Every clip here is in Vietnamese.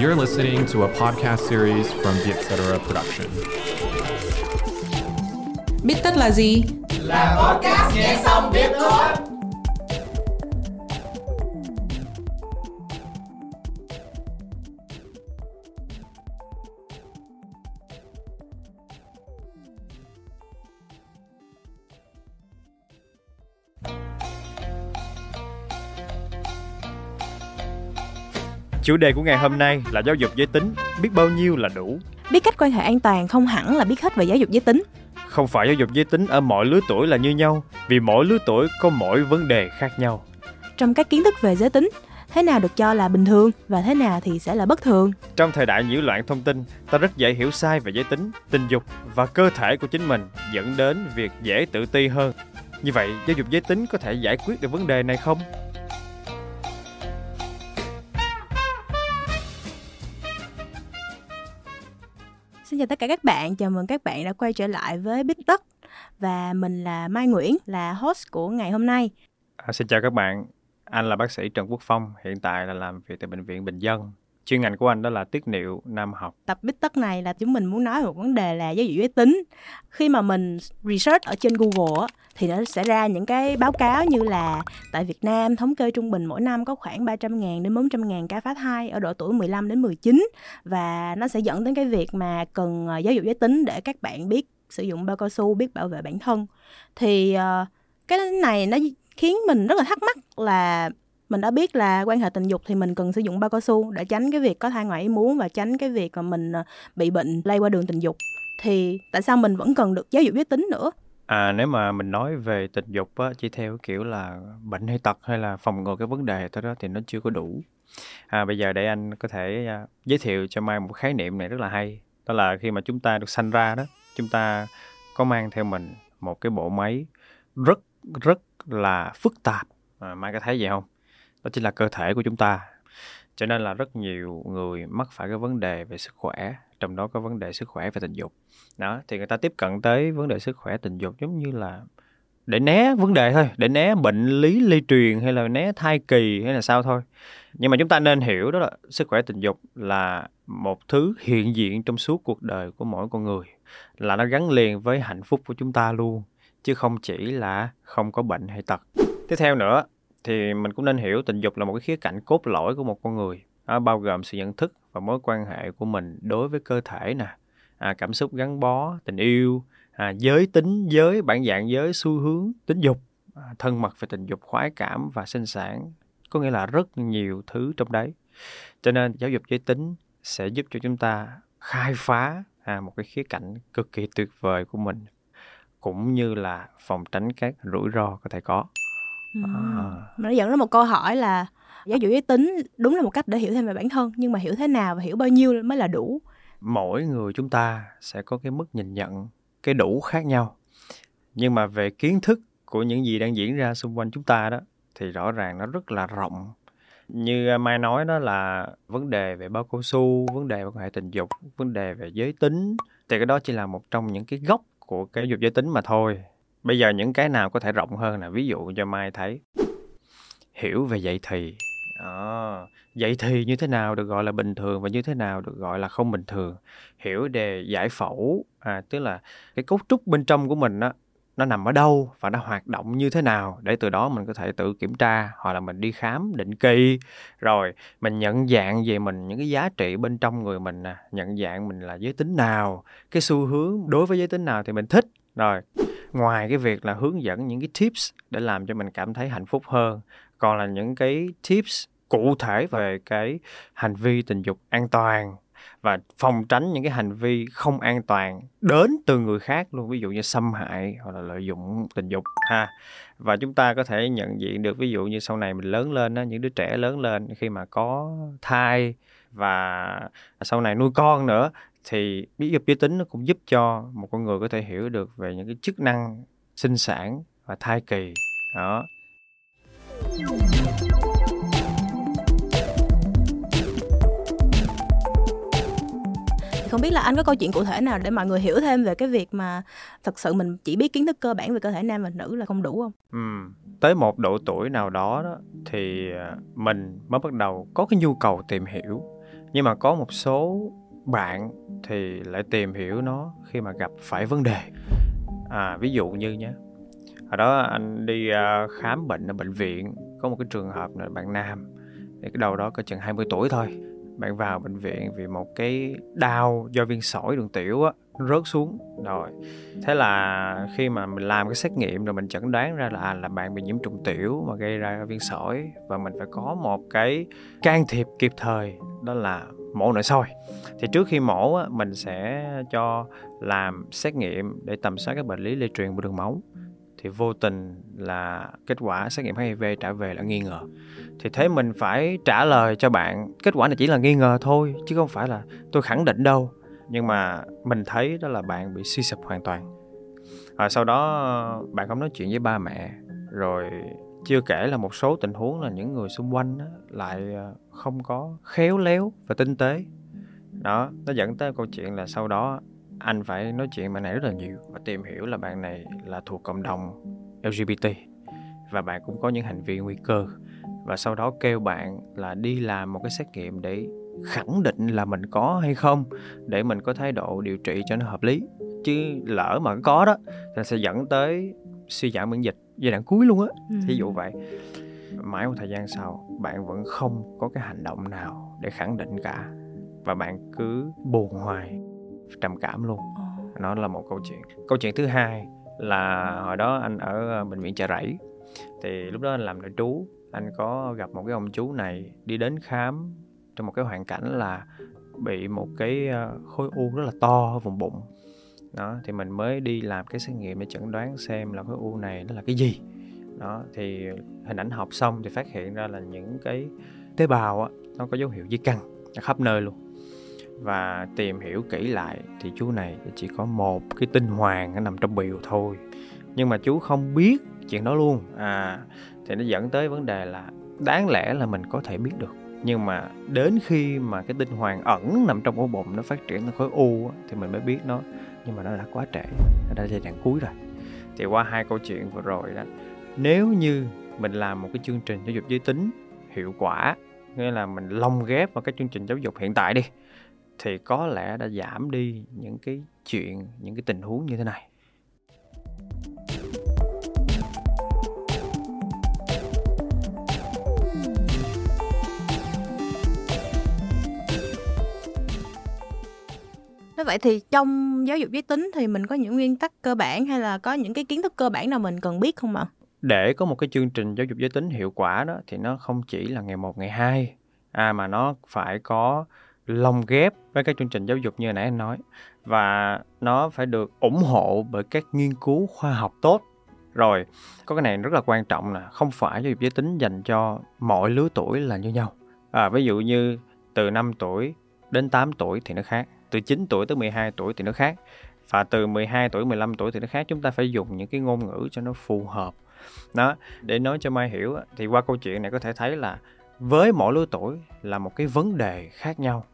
You're listening to a podcast series from Vietcetera Production. Biết tất là gì? Là podcast nghe xong biết thôi. Chủ đề của ngày hôm nay là giáo dục giới tính, biết bao nhiêu là đủ. Biết cách quan hệ an toàn không hẳn là biết hết về giáo dục giới tính. Không phải giáo dục giới tính ở mọi lứa tuổi là như nhau, vì mỗi lứa tuổi có mỗi vấn đề khác nhau. Trong các kiến thức về giới tính, thế nào được cho là bình thường và thế nào thì sẽ là bất thường. Trong thời đại nhiễu loạn thông tin, ta rất dễ hiểu sai về giới tính, tình dục và cơ thể của chính mình, dẫn đến việc dễ tự ti hơn. Như vậy, giáo dục giới tính có thể giải quyết được vấn đề này không? Xin chào tất cả các bạn, chào mừng các bạn đã quay trở lại với Big Talk. Và mình là Mai Nguyễn, là host của ngày hôm nay. Xin chào các bạn, anh là bác sĩ Trần Quốc Phong, hiện tại là làm việc tại Bệnh viện Bình Dương. Chuyên ngành của anh đó là tiết niệu nam học. Tập Big Talk này là chúng mình muốn nói một vấn đề là giáo dục giới tính. Khi mà mình research ở trên Google thì nó sẽ ra những cái báo cáo như là tại Việt Nam, thống kê trung bình mỗi năm có khoảng 300.000 đến 400.000 ca phá thai ở độ tuổi 15 đến 19. Và nó sẽ dẫn đến cái việc mà cần giáo dục giới tính để các bạn biết sử dụng bao cao su, biết bảo vệ bản thân. Thì cái này nó khiến mình rất là thắc mắc là mình đã biết là quan hệ tình dục thì mình cần sử dụng bao cao su để tránh cái việc có thai ngoài ý muốn và tránh cái việc mà mình bị bệnh lây qua đường tình dục. Thì tại sao mình vẫn cần được giáo dục giới tính nữa? Nếu mà mình nói về tình dục á, chỉ theo kiểu là bệnh hay tật hay là phòng ngừa cái vấn đề thôi đó thì nó chưa có đủ. Bây giờ để anh có thể giới thiệu cho Mai một khái niệm này rất là hay. Đó là khi mà chúng ta được sanh ra đó, chúng ta có mang theo mình một cái bộ máy rất là phức tạp. Mai có thấy vậy không? Đó chính là cơ thể của chúng ta. Cho nên là rất nhiều người mắc phải cái vấn đề về sức khỏe, trong đó có vấn đề sức khỏe về tình dục. Đó, thì người ta tiếp cận tới vấn đề sức khỏe tình dục giống như là để né vấn đề thôi, để né bệnh lý lây truyền hay là né thai kỳ hay là sao thôi. Nhưng mà chúng ta nên hiểu đó là sức khỏe tình dục là một thứ hiện diện trong suốt cuộc đời của mỗi con người. Là nó gắn liền với hạnh phúc của chúng ta luôn, chứ không chỉ là không có bệnh hay tật. Tiếp theo nữa, thì mình cũng nên hiểu tình dục là một cái khía cạnh cốt lõi của một con người. Nó bao gồm sự nhận thức và mối quan hệ của mình đối với cơ thể nè, cảm xúc gắn bó, tình yêu, giới tính, giới, bản dạng giới, xu hướng, tính dục, thân mật về tình dục, khoái cảm và sinh sản. Có nghĩa là rất nhiều thứ trong đấy. Cho nên giáo dục giới tính sẽ giúp cho chúng ta khai phá một cái khía cạnh cực kỳ tuyệt vời của mình, cũng như là phòng tránh các rủi ro có thể có. Nó dẫn đến một câu hỏi là giáo dục giới tính đúng là một cách để hiểu thêm về bản thân, nhưng mà hiểu thế nào và hiểu bao nhiêu mới là đủ? Mỗi người chúng ta sẽ có cái mức nhìn nhận cái đủ khác nhau. Nhưng mà về kiến thức của những gì đang diễn ra xung quanh chúng ta đó thì rõ ràng nó rất là rộng. Như Mai nói đó là vấn đề về bao cao su, vấn đề về quan hệ tình dục, vấn đề về giới tính. Thì cái đó chỉ là một trong những cái góc của cái giáo dục giới tính mà thôi. Bây giờ những cái nào có thể rộng hơn là ví dụ cho Mai thấy. Hiểu về dậy thì. Dậy thì như thế nào được gọi là bình thường và như thế nào được gọi là không bình thường. Hiểu về giải phẫu, tức là cái cấu trúc bên trong của mình đó, nó nằm ở đâu và nó hoạt động như thế nào. Để từ đó mình có thể tự kiểm tra hoặc là mình đi khám định kỳ. Rồi mình nhận dạng về mình những cái giá trị bên trong người mình. Nhận dạng mình là giới tính nào, cái xu hướng đối với giới tính nào thì mình thích. Rồi, ngoài cái việc là hướng dẫn những cái tips để làm cho mình cảm thấy hạnh phúc hơn, còn là những cái tips cụ thể về cái hành vi tình dục an toàn và phòng tránh những cái hành vi không an toàn đến từ người khác luôn, ví dụ như xâm hại hoặc là lợi dụng tình dục ha. Và chúng ta có thể nhận diện được, ví dụ như sau này mình lớn lên đó, những đứa trẻ lớn lên khi mà có thai và sau này nuôi con nữa, thì giáo dục giới tính nó cũng giúp cho một con người có thể hiểu được về những cái chức năng sinh sản và thai kỳ đó. Không biết là anh có câu chuyện cụ thể nào để mọi người hiểu thêm về cái việc mà thật sự mình chỉ biết kiến thức cơ bản về cơ thể nam và nữ là không đủ không? Tới một độ tuổi nào đó thì mình mới bắt đầu có cái nhu cầu tìm hiểu. Nhưng mà có một số bạn thì lại tìm hiểu nó khi mà gặp phải vấn đề. Ví dụ như nhé, ở đó anh đi khám bệnh ở bệnh viện, có một cái trường hợp là bạn nam, thì cái đầu đó có chừng 20 tuổi thôi. Bạn vào bệnh viện vì một cái đau do viên sỏi đường tiểu á, nó rớt xuống rồi. Thế là khi mà mình làm cái xét nghiệm rồi mình chẩn đoán ra là bạn bị nhiễm trùng tiểu mà gây ra viên sỏi, và mình phải có một cái can thiệp kịp thời, đó là mổ nội soi. Thì trước khi mổ á, mình sẽ cho làm xét nghiệm để tầm soát các bệnh lý lây truyền qua đường máu. Thì vô tình là kết quả xét nghiệm HIV trả về là nghi ngờ. Thì thế mình phải trả lời cho bạn kết quả này chỉ là nghi ngờ thôi, chứ không phải là tôi khẳng định đâu. Nhưng mà mình thấy đó là bạn bị suy sụp hoàn toàn. Sau đó bạn không nói chuyện với ba mẹ. Rồi chưa kể là một số tình huống là những người xung quanh đó, lại không có khéo léo và tinh tế. Đó, nó dẫn tới câu chuyện là sau đó anh phải nói chuyện bạn này rất là nhiều và tìm hiểu là bạn này là thuộc cộng đồng LGBT và bạn cũng có những hành vi nguy cơ, và sau đó kêu bạn là đi làm một cái xét nghiệm để khẳng định là mình có hay không, để mình có thái độ điều trị cho nó hợp lý. Chứ lỡ mà có đó thì sẽ dẫn tới suy giảm miễn dịch giai đoạn cuối luôn á, thí dụ vậy. Mãi một thời gian sau bạn vẫn không có cái hành động nào để khẳng định cả, và bạn cứ buồn hoài, trầm cảm luôn. Nó là một câu chuyện. Câu chuyện thứ hai là hồi đó anh ở bệnh viện Chà Rẫy, thì lúc đó anh làm nội trú, anh có gặp một cái ông chú này đi đến khám trong một cái hoàn cảnh là bị một cái khối u rất là to ở vùng bụng. Đó, thì mình mới đi làm cái xét nghiệm để chẩn đoán xem là khối u này nó là cái gì. Đó, thì hình ảnh học xong thì phát hiện ra là những cái tế bào á, nó có dấu hiệu di căn khắp nơi luôn. Và tìm hiểu kỹ lại thì chú này chỉ có một cái tinh hoàn nằm trong bìu thôi, nhưng mà chú không biết chuyện đó luôn. Thì nó dẫn tới vấn đề là đáng lẽ là mình có thể biết được, nhưng mà đến khi mà cái tinh hoàn ẩn nằm trong ổ bụng nó phát triển thành khối u thì mình mới biết nó. Nhưng mà nó đã quá trễ, nó đã giai đoạn cuối rồi. Thì qua hai câu chuyện vừa rồi đó, nếu như mình làm một cái chương trình giáo dục giới tính hiệu quả, nghĩa là mình lồng ghép vào các chương trình giáo dục hiện tại đi, thì có lẽ đã giảm đi những cái chuyện, những cái tình huống như thế này. Thế vậy thì trong giáo dục giới tính thì mình có những nguyên tắc cơ bản hay là có những cái kiến thức cơ bản nào mình cần biết không ạ? Để có một cái chương trình giáo dục giới tính hiệu quả đó thì nó không chỉ là ngày 1, ngày 2, mà nó phải có lồng ghép với các chương trình giáo dục như hồi nãy anh nói, và nó phải được ủng hộ bởi các nghiên cứu khoa học tốt. Rồi, có cái này rất là quan trọng là không phải giáo dục giới tính dành cho mọi lứa tuổi là như nhau. Ví dụ như từ 5 tuổi đến 8 tuổi thì nó khác, từ 9 tuổi tới 12 tuổi thì nó khác, và từ 12 tuổi 15 tuổi thì nó khác. Chúng ta phải dùng những cái ngôn ngữ cho nó phù hợp. Đó, để nói cho Mai hiểu thì qua câu chuyện này có thể thấy là với mỗi lứa tuổi là một cái vấn đề khác nhau.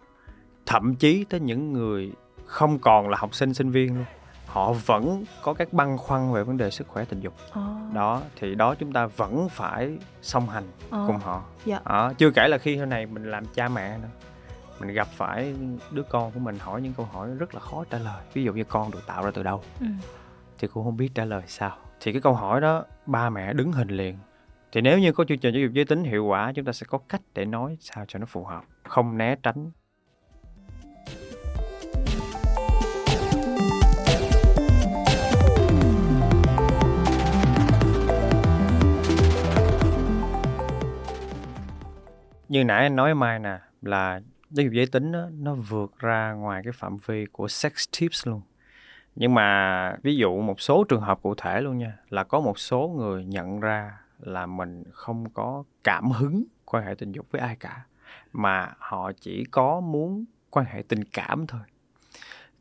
Thậm chí tới những người không còn là học sinh, sinh viên luôn, họ vẫn có các băn khoăn về vấn đề sức khỏe tình dục. Đó, thì đó chúng ta vẫn phải song hành cùng họ. Dạ. Chưa kể là khi hôm nay mình làm cha mẹ nữa, mình gặp phải đứa con của mình hỏi những câu hỏi rất là khó trả lời. Ví dụ như con được tạo ra từ đâu, thì cũng không biết trả lời sao. Thì cái câu hỏi đó ba mẹ đứng hình liền. Thì nếu như có chương trình giáo dục giới tính hiệu quả, chúng ta sẽ có cách để nói sao cho nó phù hợp, không né tránh. Như nãy anh nói Mai nè, là giáo dục giới tính đó, nó vượt ra ngoài cái phạm vi của sex tips luôn. Nhưng mà ví dụ một số trường hợp cụ thể luôn nha, là có một số người nhận ra là mình không có cảm hứng quan hệ tình dục với ai cả, mà họ chỉ có muốn quan hệ tình cảm thôi.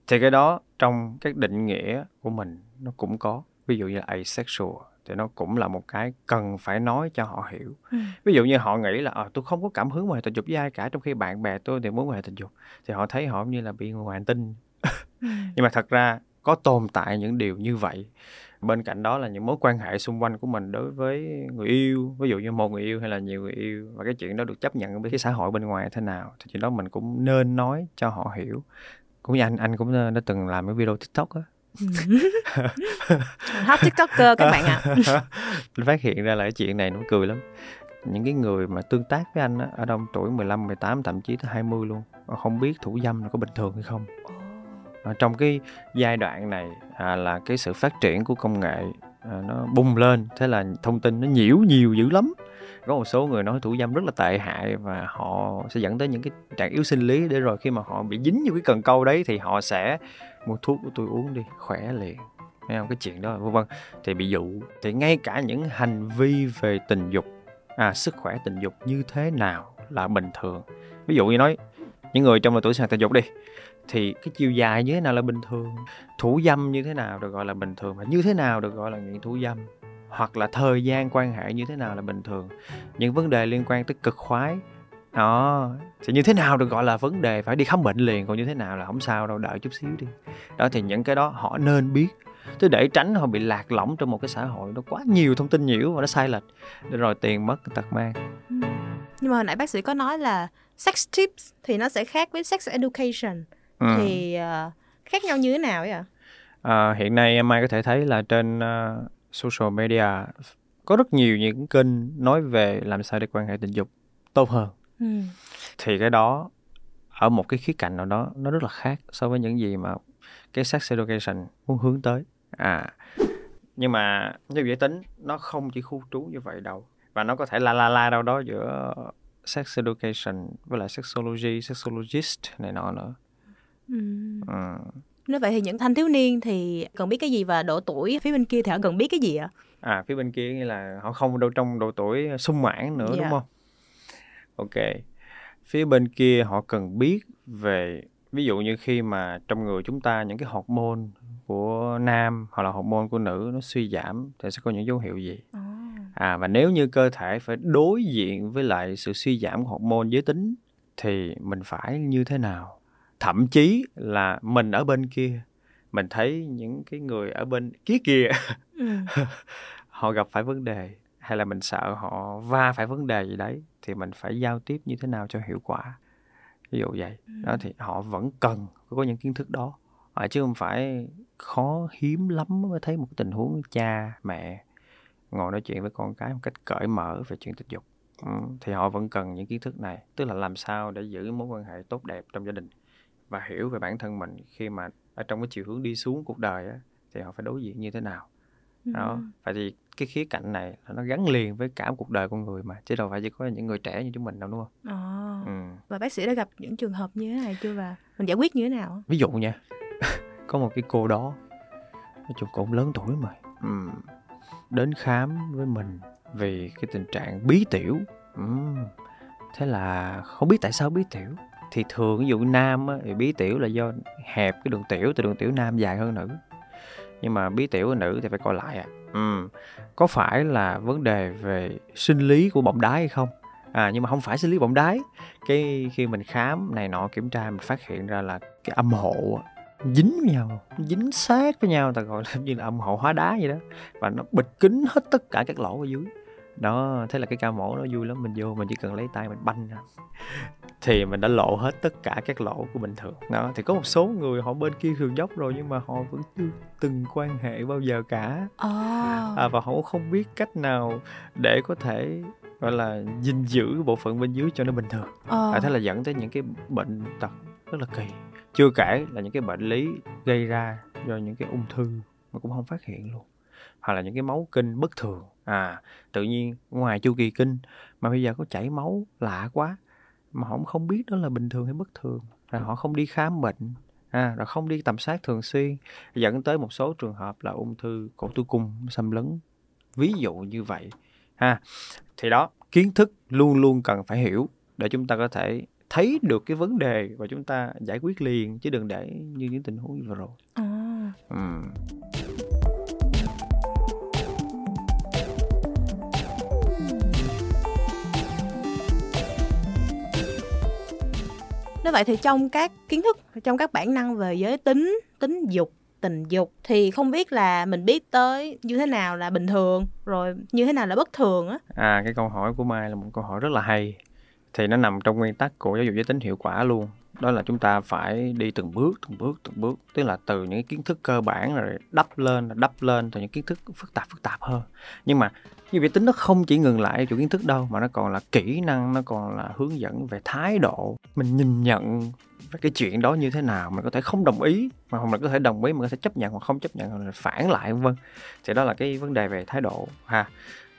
Thì cái đó trong các định nghĩa của mình nó cũng có. Ví dụ như là asexual thì nó cũng là một cái cần phải nói cho họ hiểu. Ví dụ như họ nghĩ là tôi không có cảm hứng quan hệ tình dục với ai cả, trong khi bạn bè tôi thì muốn quan hệ tình dục, thì họ thấy họ như là bị ngoài hành tinh. Nhưng mà thật ra có tồn tại những điều như vậy. bên cạnh đó là những mối quan hệ xung quanh của mình đối với người yêu, ví dụ như một người yêu hay là nhiều người yêu, và cái chuyện đó được chấp nhận với cái xã hội bên ngoài thế nào thì chuyện đó mình cũng nên nói cho họ hiểu. Cũng như anh cũng đã từng làm cái video TikTok á. Hot TikToker các bạn ạ. Phát hiện ra là cái chuyện này nó cười lắm. Những cái người mà tương tác với anh á, ở đông tuổi 15, 18, thậm chí tới 20 luôn, không biết thủ dâm nó có bình thường hay không. Trong cái giai đoạn này là cái sự phát triển của công nghệ nó bung lên, thế là thông tin nó nhiễu nhiều dữ lắm. Có một số người nói thủ dâm rất là tệ hại và họ sẽ dẫn tới những cái trạng yếu sinh lý, để rồi khi mà họ bị dính vô cái cần câu đấy thì họ sẽ mua thuốc của tôi uống đi, khỏe liền. Thấy không? Cái chuyện đó vân vân thì bị dụ. Thì ngay cả những hành vi về tình dục, sức khỏe tình dục như thế nào là bình thường. Ví dụ như nói những người trong độ tuổi sàng tình dục đi, thì cái chiều dài như thế nào là bình thường, thủ dâm như thế nào được gọi là bình thường, và như thế nào được gọi là nghiện thủ dâm, hoặc là thời gian quan hệ như thế nào là bình thường, những vấn đề liên quan tới cực khoái đó, thì như thế nào được gọi là vấn đề phải đi khám bệnh liền, còn như thế nào là không sao đâu, đợi chút xíu đi đó. Thì những cái đó họ nên biết, chứ để tránh họ bị lạc lõng trong một cái xã hội nó quá nhiều thông tin nhiễu và nó sai lệch, rồi tiền mất tật mang. Nhưng mà hồi nãy bác sĩ có nói là sex tips thì nó sẽ khác với sex education. Thì khác nhau như thế nào vậy ạ? Hiện nay em Mai có thể thấy là trên social media có rất nhiều những kênh nói về làm sao để quan hệ tình dục tốt hơn. Thì cái đó ở một cái khía cạnh nào đó nó rất là khác so với những gì mà cái sex education muốn hướng tới. Nhưng mà như vậy tính nó không chỉ khu trú như vậy đâu, và nó có thể la đâu đó giữa sex education với lại sexology, sexologist này nọ nữa. Nếu vậy thì những thanh thiếu niên thì cần biết cái gì, và độ tuổi phía bên kia thì họ cần biết cái gì ạ? Phía bên kia nghĩa là họ không đâu trong độ tuổi sung mãn nữa, đúng không? Ok. Phía bên kia họ cần biết về, ví dụ như khi mà trong người chúng ta những cái hormone của nam hoặc là hormone của nữ nó suy giảm thì sẽ có những dấu hiệu gì? Và nếu như cơ thể phải đối diện với lại sự suy giảm của hormone giới tính thì mình phải như thế nào? Thậm chí là mình ở bên kia, mình thấy những cái người ở bên kia họ gặp phải vấn đề, hay là mình sợ họ va phải vấn đề gì đấy, thì mình phải giao tiếp như thế nào cho hiệu quả. Ví dụ vậy. Đó, thì họ vẫn cần có những kiến thức đó, chứ không phải khó hiếm lắm mới thấy một tình huống cha, mẹ ngồi nói chuyện với con cái một cách cởi mở về chuyện tình dục. Thì họ vẫn cần những kiến thức này, tức là làm sao để giữ mối quan hệ tốt đẹp trong gia đình, và hiểu về bản thân mình khi mà ở trong cái chiều hướng đi xuống cuộc đời á, thì họ phải đối diện như thế nào. Đó, phải thì cái khía cạnh này nó gắn liền với cả cuộc đời con người mà, chứ đâu phải chỉ có những người trẻ như chúng mình đâu, đúng không? Và bác sĩ đã gặp những trường hợp như thế này chưa, và mình giải quyết như thế nào? Ví dụ nha, có một cái cô đó, nói chung cũng lớn tuổi mà, đến khám với mình vì cái tình trạng bí tiểu. Thế là không biết tại sao bí tiểu. Thì thường ví dụ nam á, thì bí tiểu là do hẹp cái đường tiểu, từ đường tiểu nam dài hơn nữ. Nhưng mà bí tiểu của nữ thì phải coi lại có phải là vấn đề về sinh lý của bọng đái hay không? Nhưng mà không phải sinh lý bọng đái. Cái khi mình khám này nọ kiểm tra, mình phát hiện ra là cái âm hộ dính với nhau, dính sát với nhau, ta gọi là như là âm hộ hóa đá vậy đó, và nó bịt kín hết tất cả các lỗ ở dưới. Đó, thế là cái ca mổ nó vui lắm, mình vô mình chỉ cần lấy tay mình banh ra thì mình đã lộ hết tất cả các lỗ của bình thường. Đó, thì có một số người họ bên kia thường dốc rồi nhưng mà họ vẫn chưa từng quan hệ bao giờ cả. Và họ không biết cách nào để có thể gọi là gìn giữ bộ phận bên dưới cho nó bình thường. Thế là dẫn tới những cái bệnh tật rất là kỳ. Chưa kể là những cái bệnh lý gây ra do những cái ung thư mà cũng không phát hiện luôn, hoặc là những cái máu kinh bất thường. Tự nhiên ngoài chu kỳ kinh mà bây giờ có chảy máu lạ quá, mà họ không biết đó là bình thường hay bất thường, rồi họ không đi khám bệnh, rồi không đi tầm soát thường xuyên, dẫn tới một số trường hợp là ung thư cổ tử cung xâm lấn, ví dụ như vậy. Thì đó, kiến thức luôn luôn cần phải hiểu để chúng ta có thể thấy được cái vấn đề và chúng ta giải quyết liền, chứ đừng để như những tình huống vừa rồi. Nếu vậy thì trong các kiến thức, trong các bản năng về giới tính, tính dục, tình dục, thì không biết là mình biết tới như thế nào là bình thường, rồi như thế nào là bất thường á. À, cái câu hỏi của Mai là một câu hỏi rất là hay. Thì nó nằm trong nguyên tắc của giáo dục giới tính hiệu quả luôn. Đó là chúng ta phải đi từng bước. Tức là từ những kiến thức cơ bản rồi đắp lên từ những kiến thức phức tạp hơn. Nhưng mà như giới tính nó không chỉ ngừng lại ở chỗ kiến thức đâu, mà nó còn là kỹ năng, nó còn là hướng dẫn về thái độ. Mình nhìn nhận về cái chuyện đó như thế nào, mình có thể không đồng ý, mà mình có thể đồng ý, mình có thể chấp nhận hoặc không chấp nhận, hoặc là phản lại vân. Thì đó là cái vấn đề về thái độ ha.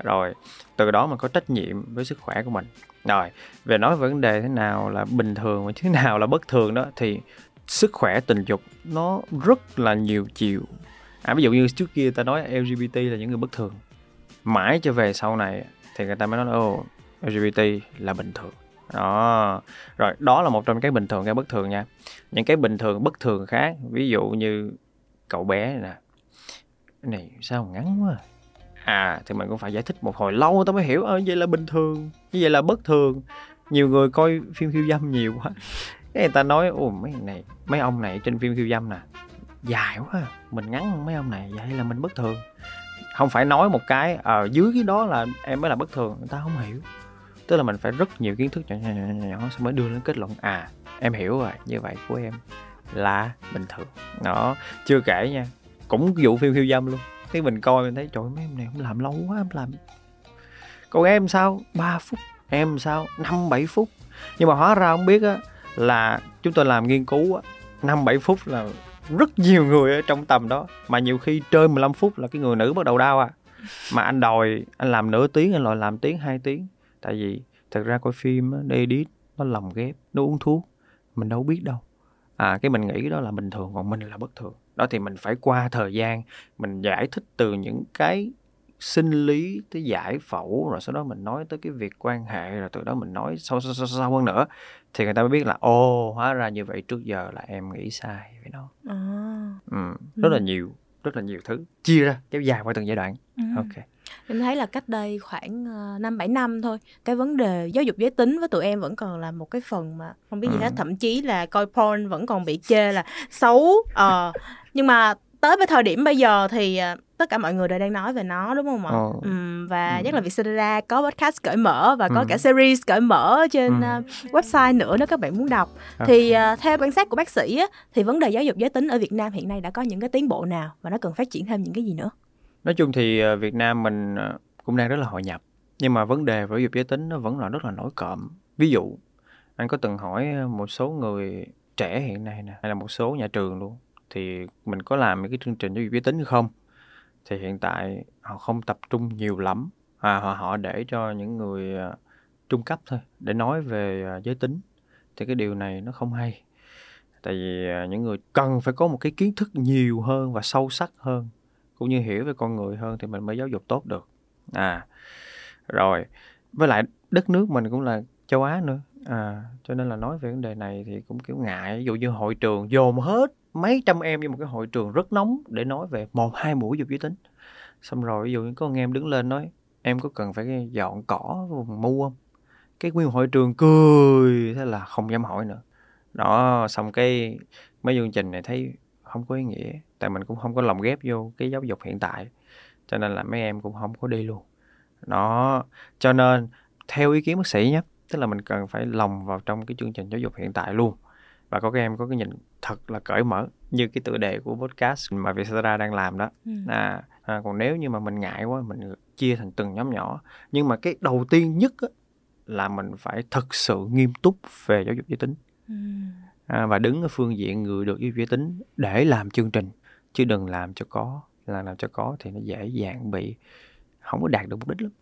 Rồi từ đó mình có trách nhiệm với sức khỏe của mình. Rồi về nói về vấn đề thế nào là bình thường và thế nào là bất thường đó, thì sức khỏe tình dục nó rất là nhiều chiều. Ví dụ như trước kia ta nói LGBT là những người bất thường, mãi cho về sau này thì người ta mới nói LGBT là bình thường đó. Rồi đó là một trong cái bình thường, cái bất thường nha. Những cái bình thường bất thường khác, ví dụ như cậu bé này nè, cái này sao ngắn quá thì mình cũng phải giải thích một hồi lâu tao mới hiểu vậy là bình thường, như vậy là bất thường. Nhiều người coi phim khiêu dâm nhiều quá, cái người ta nói mấy ông này trên phim khiêu dâm nè dài quá, mình ngắn hơn mấy ông này, vậy là mình bất thường. Không phải nói một cái dưới cái đó là em mới là bất thường, người ta không hiểu. Tức là mình phải rất nhiều kiến thức nhỏ xong mới đưa đến kết luận em hiểu rồi, như vậy của em là bình thường đó. Chưa kể nha, cũng vụ phim khiêu dâm luôn, cái mình coi mình thấy trời mấy em này không làm lâu quá, em làm còn em sao 3 phút, em sao 5-7 phút. Nhưng mà hóa ra không biết á, là chúng tôi làm nghiên cứu 5-7 phút là rất nhiều người ở trong tầm đó, mà nhiều khi trên 15 phút là cái người nữ bắt đầu đau mà anh đòi anh làm nửa tiếng, anh đòi làm tiếng 2 tiếng. Tại vì thực ra coi phim nó edit, nó lồng ghép, nó uống thuốc, mình đâu biết đâu. Cái mình nghĩ đó là bình thường, còn mình là bất thường đó. Thì mình phải qua thời gian mình giải thích từ những cái sinh lý tới giải phẫu, rồi sau đó mình nói tới cái việc quan hệ, rồi từ đó mình nói sâu hơn nữa thì người ta mới biết là hóa ra như vậy, trước giờ là em nghĩ sai về nó. Rất là nhiều thứ chia ra kéo dài qua từng giai đoạn. Ok, em thấy là cách đây khoảng 5-7 năm thôi, cái vấn đề giáo dục giới tính với tụi em vẫn còn là một cái phần mà không biết gì hết. Thậm chí là coi porn vẫn còn bị chê là xấu. Nhưng mà tới với thời điểm bây giờ thì tất cả mọi người đều đang nói về nó, đúng không ạ? Và nhất là Vietcetera có podcast cởi mở và có cả series cởi mở trên website nữa nếu các bạn muốn đọc. Thì theo quan sát của bác sĩ thì vấn đề giáo dục giới tính ở Việt Nam hiện nay đã có những cái tiến bộ nào và nó cần phát triển thêm những cái gì nữa? Nói chung thì Việt Nam mình cũng đang rất là hội nhập, nhưng mà vấn đề về giáo dục giới tính nó vẫn là rất là nổi cộm. Ví dụ, anh có từng hỏi một số người trẻ hiện nay nè, hay là một số nhà trường luôn, thì mình có làm những cái chương trình giáo dục giới tính hay không? Thì hiện tại họ không tập trung nhiều lắm, họ để cho những người trung cấp thôi để nói về giới tính. Thì cái điều này nó không hay, tại vì những người cần phải có một cái kiến thức nhiều hơn và sâu sắc hơn, cũng như hiểu về con người hơn thì mình mới giáo dục tốt được. Rồi với lại đất nước mình cũng là châu Á nữa, cho nên là nói về vấn đề này thì cũng kiểu ngại. Ví dụ như hội trường dồn hết mấy trăm em như một cái hội trường rất nóng để nói về 1-2 buổi dục giới tính, xong rồi ví dụ như có con em đứng lên nói em có cần phải dọn cỏ vùng mu không, cái nguyên hội trường cười, thế là không dám hỏi nữa đó. Xong cái mấy chương trình này thấy không có ý nghĩa, tại mình cũng không có lồng ghép vô cái giáo dục hiện tại, cho nên là mấy em cũng không có đi luôn đó. Cho nên theo ý kiến bác sĩ nhé, tức là mình cần phải lồng vào trong cái chương trình giáo dục hiện tại luôn, và có các em có cái nhìn thật là cởi mở như cái tựa đề của podcast mà Vietcetera đang làm đó. Còn nếu như mà mình ngại quá, mình chia thành từng nhóm nhỏ. Nhưng mà cái đầu tiên nhất là mình phải thật sự nghiêm túc về giáo dục giới tính, và đứng ở phương diện người được yêu giới tính để làm chương trình, chứ đừng làm cho có thì nó dễ dàng bị không có đạt được mục đích lắm.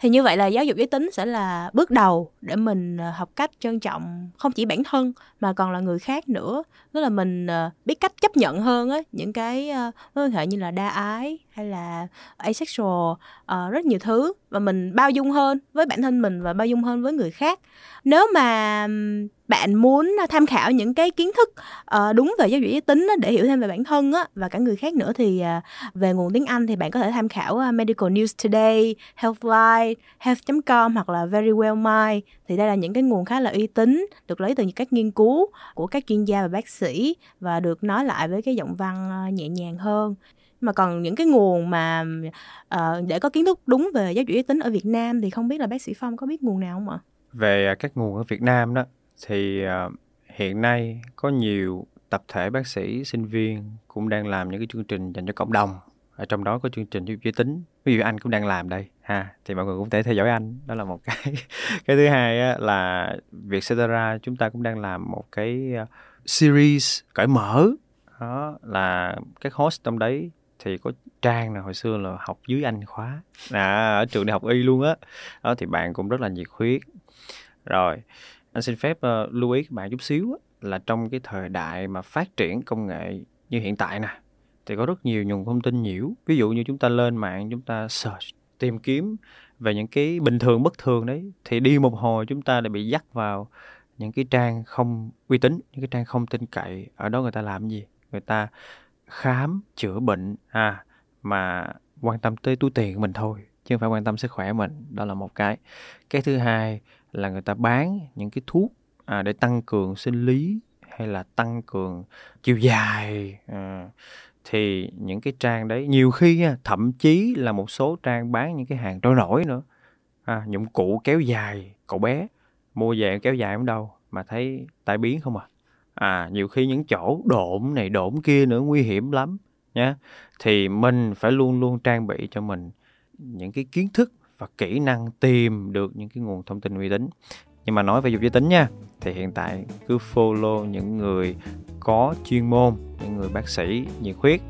Thì như vậy là giáo dục giới tính sẽ là bước đầu để mình học cách trân trọng không chỉ bản thân mà còn là người khác nữa. Tức là mình biết cách chấp nhận hơn những cái mối quan hệ như là đa ái hay là asexual, rất nhiều thứ, và mình bao dung hơn với bản thân mình và bao dung hơn với người khác. Nếu mà bạn muốn tham khảo những cái kiến thức đúng về giáo dục giới tính để hiểu thêm về bản thân và cả người khác nữa, thì về nguồn tiếng Anh thì bạn có thể tham khảo Medical News Today, Healthline, health.com hoặc là Verywell Mind. Thì đây là những cái nguồn khá là uy tín, được lấy từ những các nghiên cứu của các chuyên gia và bác sĩ và được nói lại với cái giọng văn nhẹ nhàng hơn. Mà còn những cái nguồn mà để có kiến thức đúng về giáo dục giới tính ở Việt Nam thì không biết là bác sĩ Phong có biết nguồn nào không ạ? Về các nguồn ở Việt Nam đó thì hiện nay có nhiều tập thể bác sĩ, sinh viên cũng đang làm những cái chương trình dành cho cộng đồng. Ở trong đó có chương trình giáo dục giới tính. Ví dụ anh cũng đang làm đây ha, thì mọi người cũng thể theo dõi anh. Đó là một cái. Cái thứ hai á, là Vietcetera chúng ta cũng đang làm một cái series cởi mở. Đó là các host trong đấy thì có Trang là hồi xưa là học dưới Anh khóa ở trường đại học Y luôn á. Đó thì bạn cũng rất là nhiệt huyết. Rồi anh xin phép lưu ý các bạn chút xíu là trong cái thời đại mà phát triển công nghệ như hiện tại nè, thì có rất nhiều nguồn thông tin nhiễu. Ví dụ như chúng ta lên mạng, chúng ta search, tìm kiếm về những cái bình thường bất thường đấy, thì đi một hồi chúng ta đã bị dắt vào những cái trang không uy tín, những cái trang không tin cậy. Ở đó người ta làm gì? Người ta khám, chữa bệnh mà quan tâm tới túi tiền của mình thôi, chứ không phải quan tâm sức khỏe mình. Đó là một cái. Cái thứ hai là người ta bán những cái thuốc để tăng cường sinh lý hay là tăng cường chiều dài. Thì những cái trang đấy nhiều khi thậm chí là một số trang bán những cái hàng trôi nổi nữa, dụng cụ kéo dài cậu bé, mua về kéo dài không đâu mà thấy tai biến không à. Nhiều khi những chỗ độn này độn kia nữa, nguy hiểm lắm nha. Thì mình phải luôn luôn trang bị cho mình những cái kiến thức và kỹ năng tìm được những cái nguồn thông tin uy tín. Nhưng mà nói về dục giới tính nha, thì hiện tại cứ follow những người có chuyên môn, những người bác sĩ nhiệt huyết.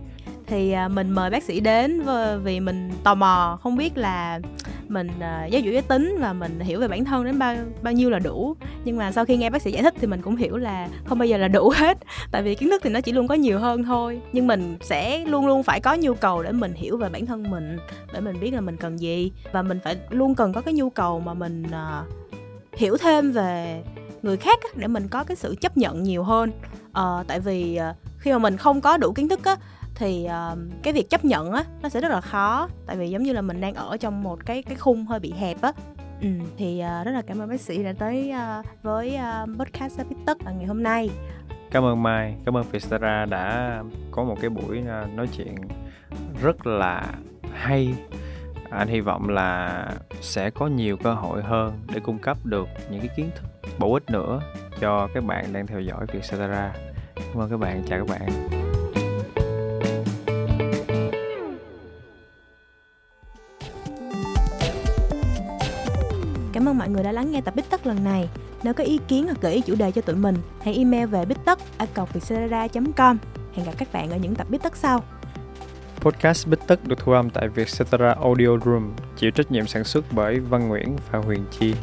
Thì mình mời bác sĩ đến vì mình tò mò không biết là mình giáo dục giới tính và mình hiểu về bản thân đến bao nhiêu là đủ. Nhưng mà sau khi nghe bác sĩ giải thích thì mình cũng hiểu là không bao giờ là đủ hết, tại vì kiến thức thì nó chỉ luôn có nhiều hơn thôi. Nhưng mình sẽ luôn luôn phải có nhu cầu để mình hiểu về bản thân mình, để mình biết là mình cần gì. Và mình phải luôn cần có cái nhu cầu mà mình hiểu thêm về người khác để mình có cái sự chấp nhận nhiều hơn. Tại vì khi mà mình không có đủ kiến thức thì cái việc chấp nhận nó sẽ rất là khó, tại vì giống như là mình đang ở trong một cái khung hơi bị hẹp . Thì rất là cảm ơn bác sĩ đã tới với podcast Big Talk ngày hôm nay. Cảm ơn Mai, cảm ơn Vietcetera đã có một cái buổi nói chuyện rất là hay. Anh hy vọng là sẽ có nhiều cơ hội hơn để cung cấp được những cái kiến thức bổ ích nữa cho các bạn đang theo dõi Vietcetera. Cảm ơn các bạn, chào các bạn. Cảm ơn mọi người đã lắng nghe tập Big Talk lần này. Nếu có ý kiến hoặc gợi ý chủ đề cho tụi mình, hãy email về bigtalk@vietcetera.com. Hẹn gặp các bạn ở những tập Big Talk sau. Podcast Big Talk được thu âm tại Vietcetera Audio Room, chịu trách nhiệm sản xuất bởi Văn Nguyễn và Huyền Chi.